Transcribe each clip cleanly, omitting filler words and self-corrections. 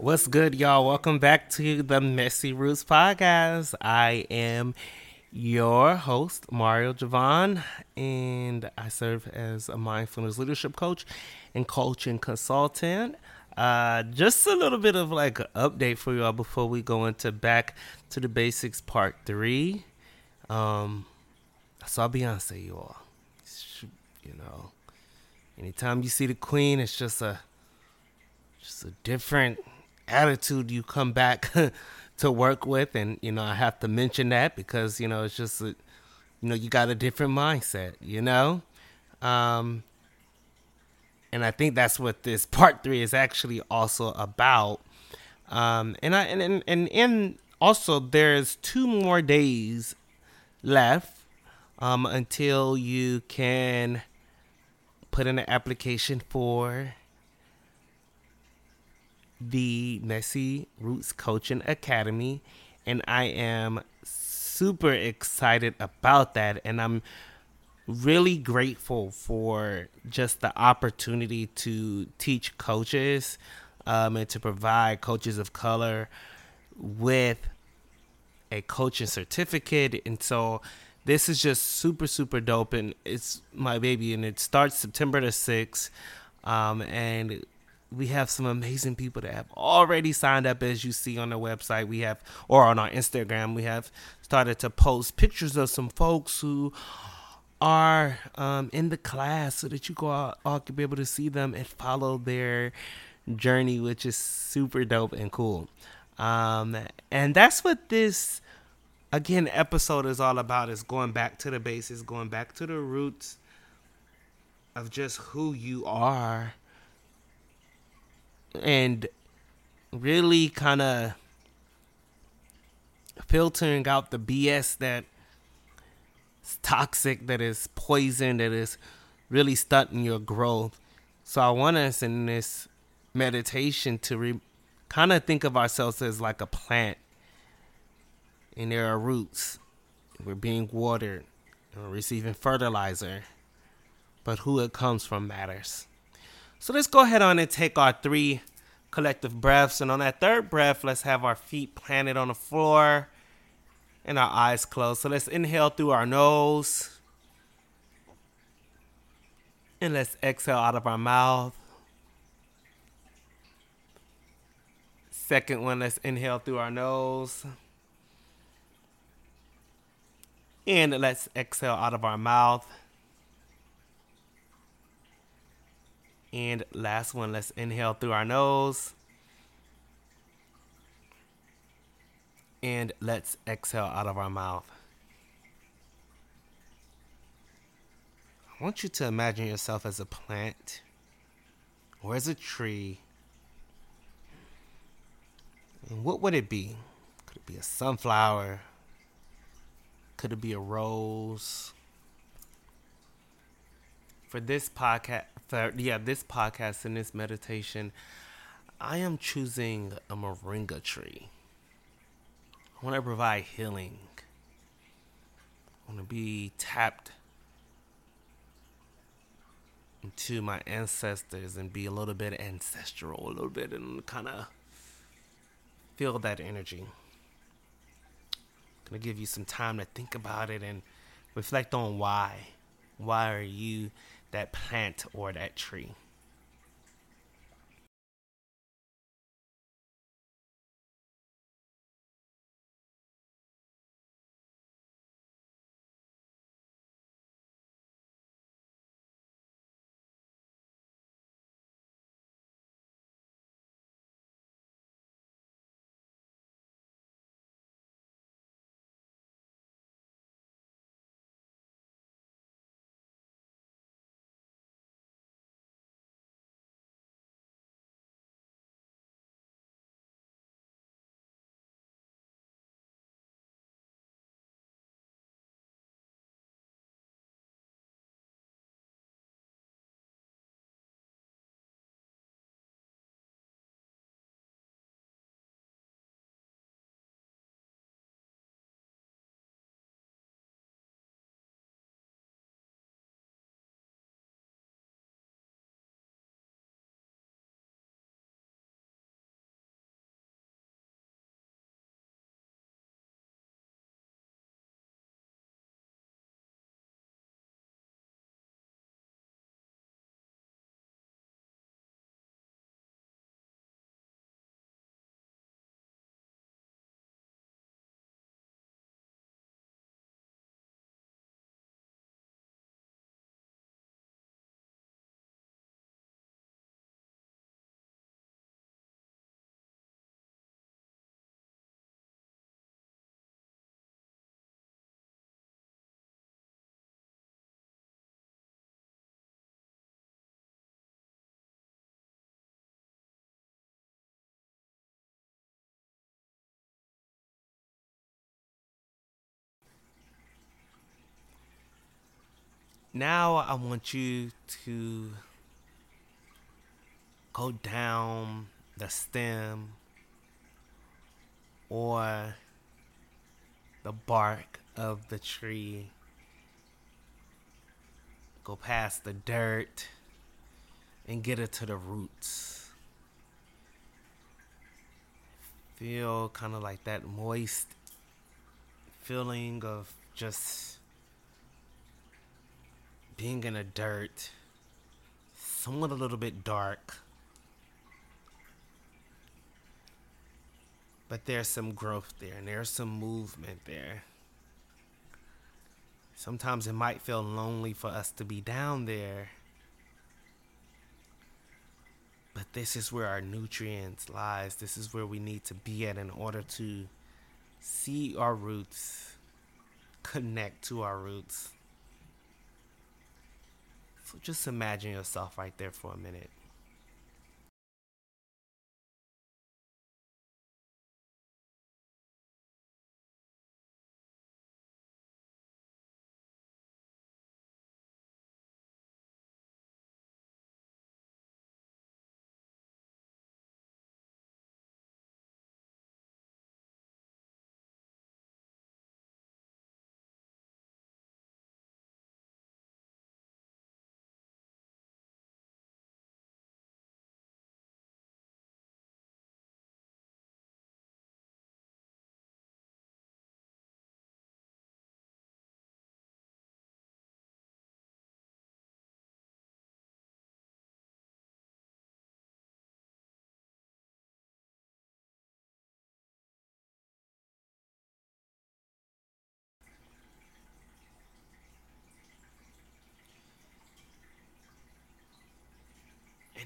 What's good, y'all? Welcome back to the Messy Roots Podcast. I am your host, Mario Jovan, and I serve as a mindfulness leadership coach and coaching consultant. Just a little bit of like an update for y'all before we go into Back to the Basics Part 3. I saw Beyonce, y'all. You know, anytime you see the queen, it's just a different attitude you come back to work with. And, you know, I have to mention that because, you know, it's just, you got a different mindset, and I think that's what this part 3 is actually also about. And also there's 2 more days left until you can put in an application for the Messy Roots Coaching Academy, and I am super excited about that, and I'm really grateful for just the opportunity to teach coaches and to provide coaches of color with a coaching certificate. And so this is just super, super dope, and it's my baby, and it starts September the 6th, and we have some amazing people that have already signed up, as you see on the website. We have, or on our Instagram, we have started to post pictures of some folks who are in the class so that you all can be able to see them and follow their journey, which is super dope and cool. And that's what this episode is all about, is going back to the basis, going back to the roots of just who you are, and really kind of filtering out the BS that is toxic, that is poison, that is really stunting your growth. So I want us in this meditation to kind of think of ourselves as like a plant. And there are roots. We're being watered. And we're receiving fertilizer. But who it comes from matters. So let's go ahead on and take our 3 collective breaths. And on that third breath, let's have our feet planted on the floor and our eyes closed. So let's inhale through our nose. And let's exhale out of our mouth. Second one, let's inhale through our nose. And let's exhale out of our mouth. And last one, let's inhale through our nose. And let's exhale out of our mouth. I want you to imagine yourself as a plant or as a tree. And what would it be? Could it be a sunflower? Could it be a rose? For this podcast, this podcast and this meditation, I am choosing a moringa tree. I want to provide healing. I want to be tapped into my ancestors and be a little bit ancestral, a little bit, and kind of feel that energy. Going to give you some time to think about it and reflect on why. Why are you that plant or that tree? Now I want you to go down the stem or the bark of the tree. Go past the dirt and get it to the roots. Feel kind of like that moist feeling of just being in the dirt, somewhat a little bit dark. But there's some growth there and there's some movement there. Sometimes it might feel lonely for us to be down there. But this is where our nutrients lies. This is where we need to be at in order to see our roots, connect to our roots. So just imagine yourself right there for a minute.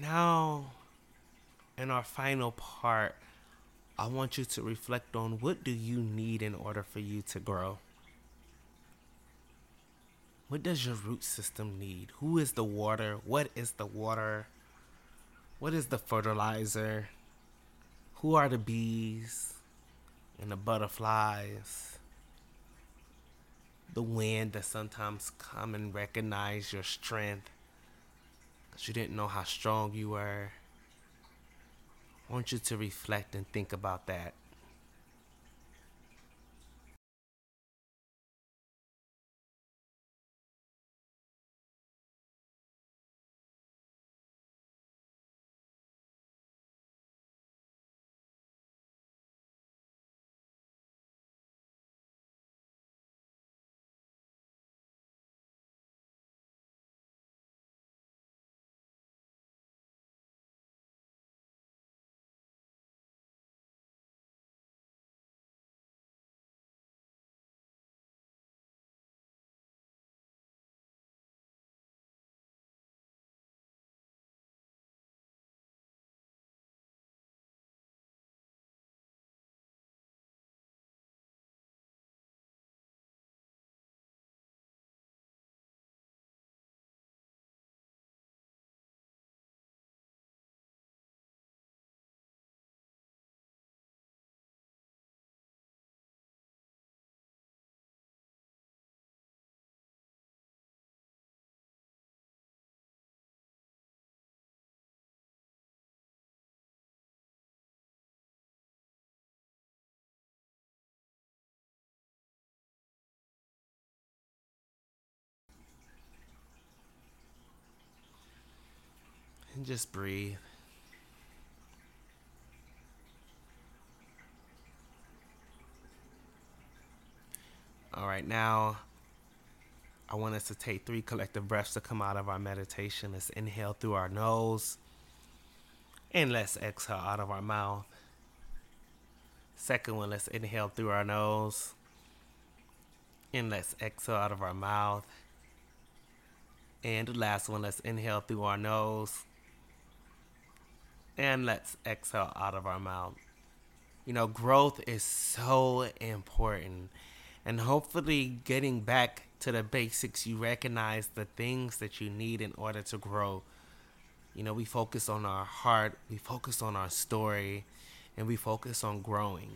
Now, in our final part, I want you to reflect on what do you need in order for you to grow? What does your root system need? Who is the water? What is the water? What is the fertilizer? Who are the bees and the butterflies? The wind that sometimes come and recognize your strength. You didn't know how strong you were. I want you to reflect and think about that. And just breathe. All right, now I want us to take 3 collective breaths to come out of our meditation. Let's inhale through our nose and let's exhale out of our mouth. Second one, let's inhale through our nose and let's exhale out of our mouth. And the last one, let's inhale through our nose. And let's exhale out of our mouth. You know, growth is so important. And hopefully getting back to the basics, you recognize the things that you need in order to grow. You know, we focus on our heart, we focus on our story, and we focus on growing.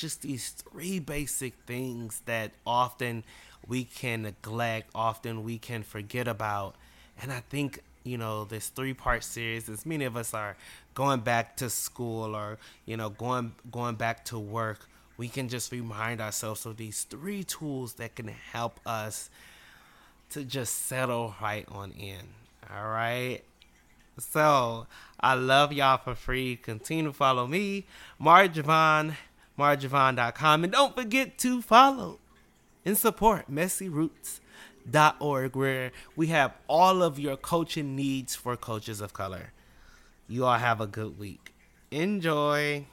just these three basic things that often we can neglect, often we can forget about. And I think, you know, this three-part series, as many of us are going back to school or, you know, going back to work, we can just remind ourselves of these three tools that can help us to just settle right on in. All right. So I love y'all for free. Continue to follow me, Mario Jovan, MarioJovan.com. And don't forget to follow and support MessyRoots.org, where we have all of your coaching needs for coaches of color. You all have a good week. Enjoy.